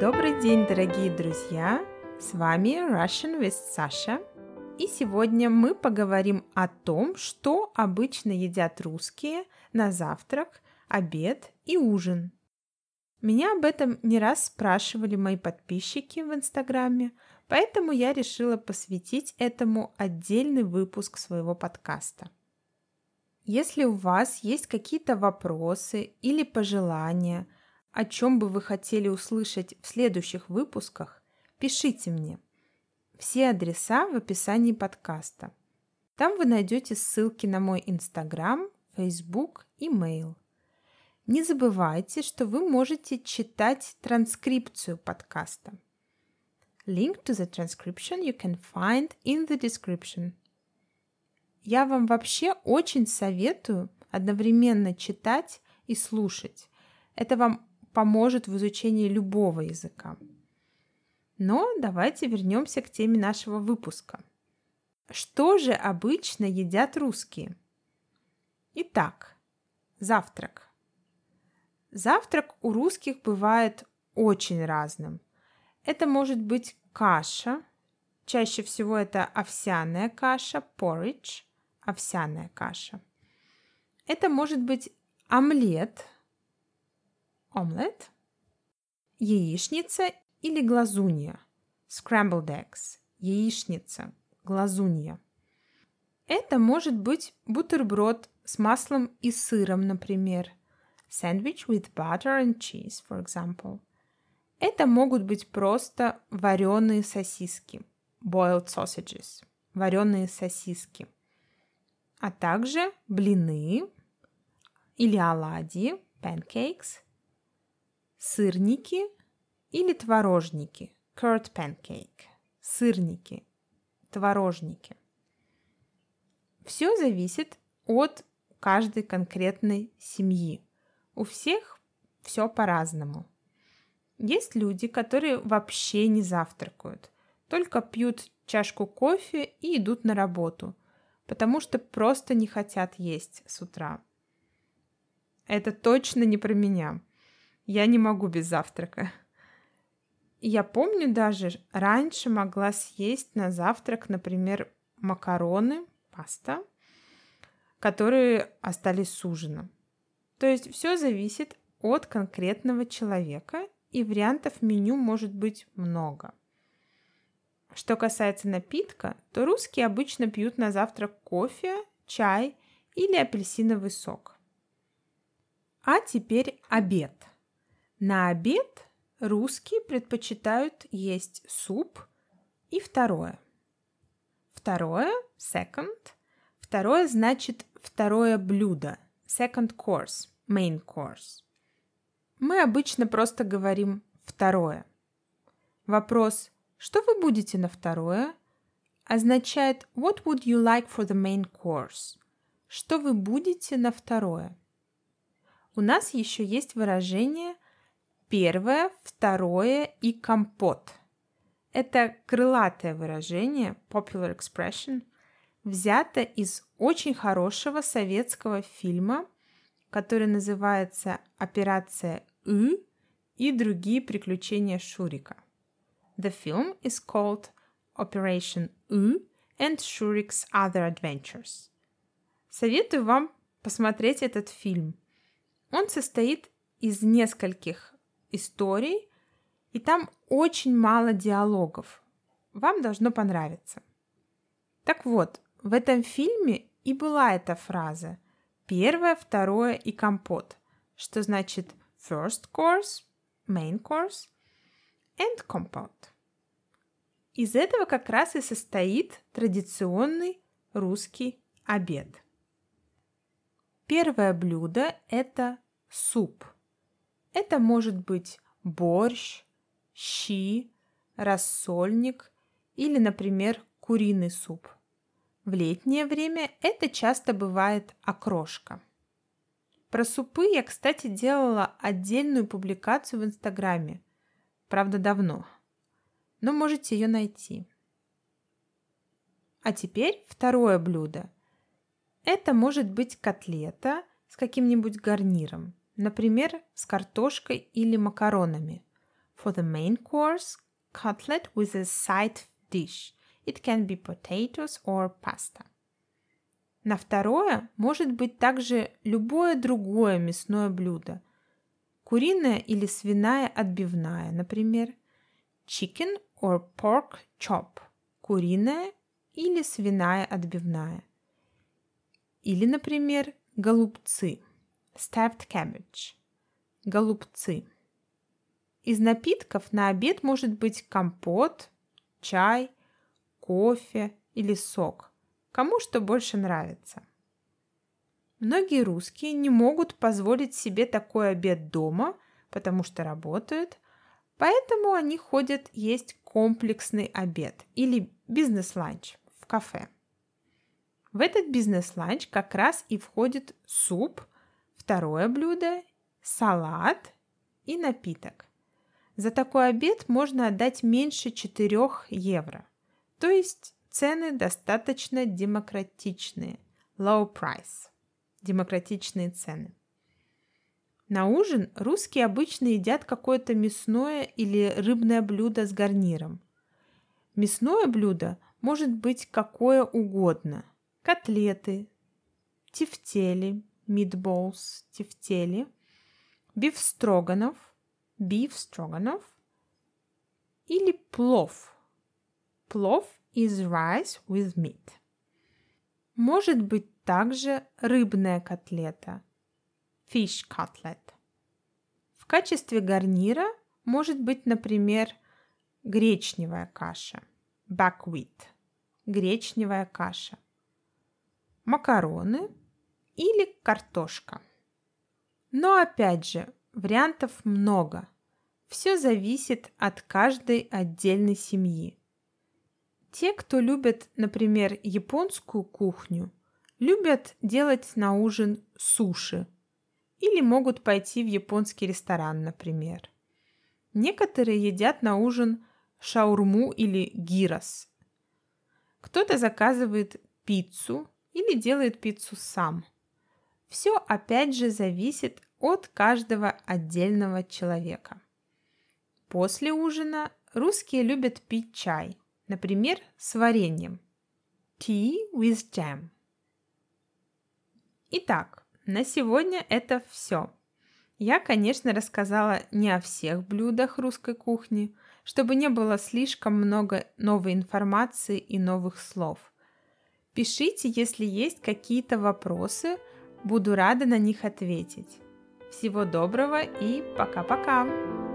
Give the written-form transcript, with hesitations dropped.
Добрый день, дорогие друзья! С вами Russian with Sasha. И сегодня мы поговорим о том, что обычно едят русские на завтрак, обед и ужин. Меня об этом не раз спрашивали мои подписчики в Инстаграме, поэтому я решила посвятить этому отдельный выпуск своего подкаста. Если у вас есть какие-то вопросы или пожелания, о чем бы вы хотели услышать в следующих выпусках, пишите мне. Все адреса в описании подкаста. Там вы найдете ссылки на мой Instagram, Facebook и Mail. Не забывайте, что вы можете читать транскрипцию подкаста. Link to the transcription you can find in the description. Я вам вообще очень советую одновременно читать и слушать. Это вам поможет в изучении любого языка. Но давайте вернемся к теме нашего выпуска. Что же обычно едят русские? Итак, завтрак. Завтрак у русских бывает очень разным. Это может быть каша. Чаще всего это овсяная каша, porridge, овсяная каша. Это может быть омлет, яичница или глазунья, scrambled eggs, яичница, глазунья. Это может быть бутерброд с маслом и сыром, например, sandwich with butter and cheese, for example. Это могут быть просто вареные сосиски, boiled sausages, вареные сосиски, а также блины или оладьи, pancakes, сырники или творожники, curd pancake, сырники, творожники. Все зависит от каждой конкретной семьи. У всех все по-разному. Есть люди, которые вообще не завтракают, только пьют чашку кофе и идут на работу, потому что просто не хотят есть с утра. Это точно не про меня. Я не могу без завтрака. Я помню, даже раньше могла съесть на завтрак, например, макароны, паста, которые остались с ужина. То есть все зависит от конкретного человека, и вариантов меню может быть много. Что касается напитка, то русские обычно пьют на завтрак кофе, чай или апельсиновый сок. А теперь обед. На обед русские предпочитают есть суп и второе. Второе, second. Второе значит второе блюдо. Second course, main course. Мы обычно просто говорим второе. Вопрос «что вы будете на второе?» означает «what would you like for the main course?» Что вы будете на второе? У нас еще есть выражение первое, второе и компот. Это крылатое выражение, popular expression, взято из очень хорошего советского фильма, который называется «Операция И другие приключения Шурика». The film is called «Operation И and Shurik's Other Adventures». Советую вам посмотреть этот фильм. Он состоит из нескольких историй, и там очень мало диалогов. Вам должно понравиться. Так вот, в этом фильме и была эта фраза «первое, второе и компот», что значит «first course», «main course» and «compote». Из этого как раз и состоит традиционный русский обед. Первое блюдо – это суп. Это может быть борщ, щи, рассольник или, например, куриный суп. В летнее время это часто бывает окрошка. Про супы я, кстати, делала отдельную публикацию в Инстаграме. Правда, давно. Но можете ее найти. А теперь второе блюдо. Это может быть котлета с каким-нибудь гарниром. Например, с картошкой или макаронами. For the main course, cutlet with a side dish. It can be potatoes or pasta. На второе может быть также любое другое мясное блюдо. Куриная или свиная отбивная, например. Chicken or pork chop. Куриная или свиная отбивная. Или, например, голубцы. Stuffed cabbage. Голубцы. Из напитков на обед может быть компот, чай, кофе или сок. Кому что больше нравится. Многие русские не могут позволить себе такой обед дома, потому что работают, поэтому они ходят есть комплексный обед или бизнес-ланч в кафе. В этот бизнес-ланч как раз и входит суп, второе блюдо, салат и напиток. За такой обед можно отдать меньше 4 евро, то есть цены достаточно демократичные, low price, демократичные цены. На ужин русские обычно едят какое-то мясное или рыбное блюдо с гарниром. Мясное блюдо может быть какое угодно. Котлеты, тефтели, meatballs, тефтели, beef строганов или плов. Плов is rice with meat. Может быть также рыбная котлета, fish cutlet. В качестве гарнира может быть, например, гречневая каша, buckwheat, гречневая каша, макароны или картошка. Но опять же, вариантов много. Все зависит от каждой отдельной семьи. Те, кто любят, например, японскую кухню, любят делать на ужин суши. Или могут пойти в японский ресторан, например. Некоторые едят на ужин шаурму или гирос. Кто-то заказывает пиццу или делает пиццу сам. Все опять же зависит от каждого отдельного человека. После ужина русские любят пить чай, например, с вареньем. Tea with jam. Итак, на сегодня это все. Я, конечно, рассказала не о всех блюдах русской кухни, чтобы не было слишком много новой информации и новых слов. Пишите, если есть какие-то вопросы, буду рада на них ответить. Всего доброго и пока-пока!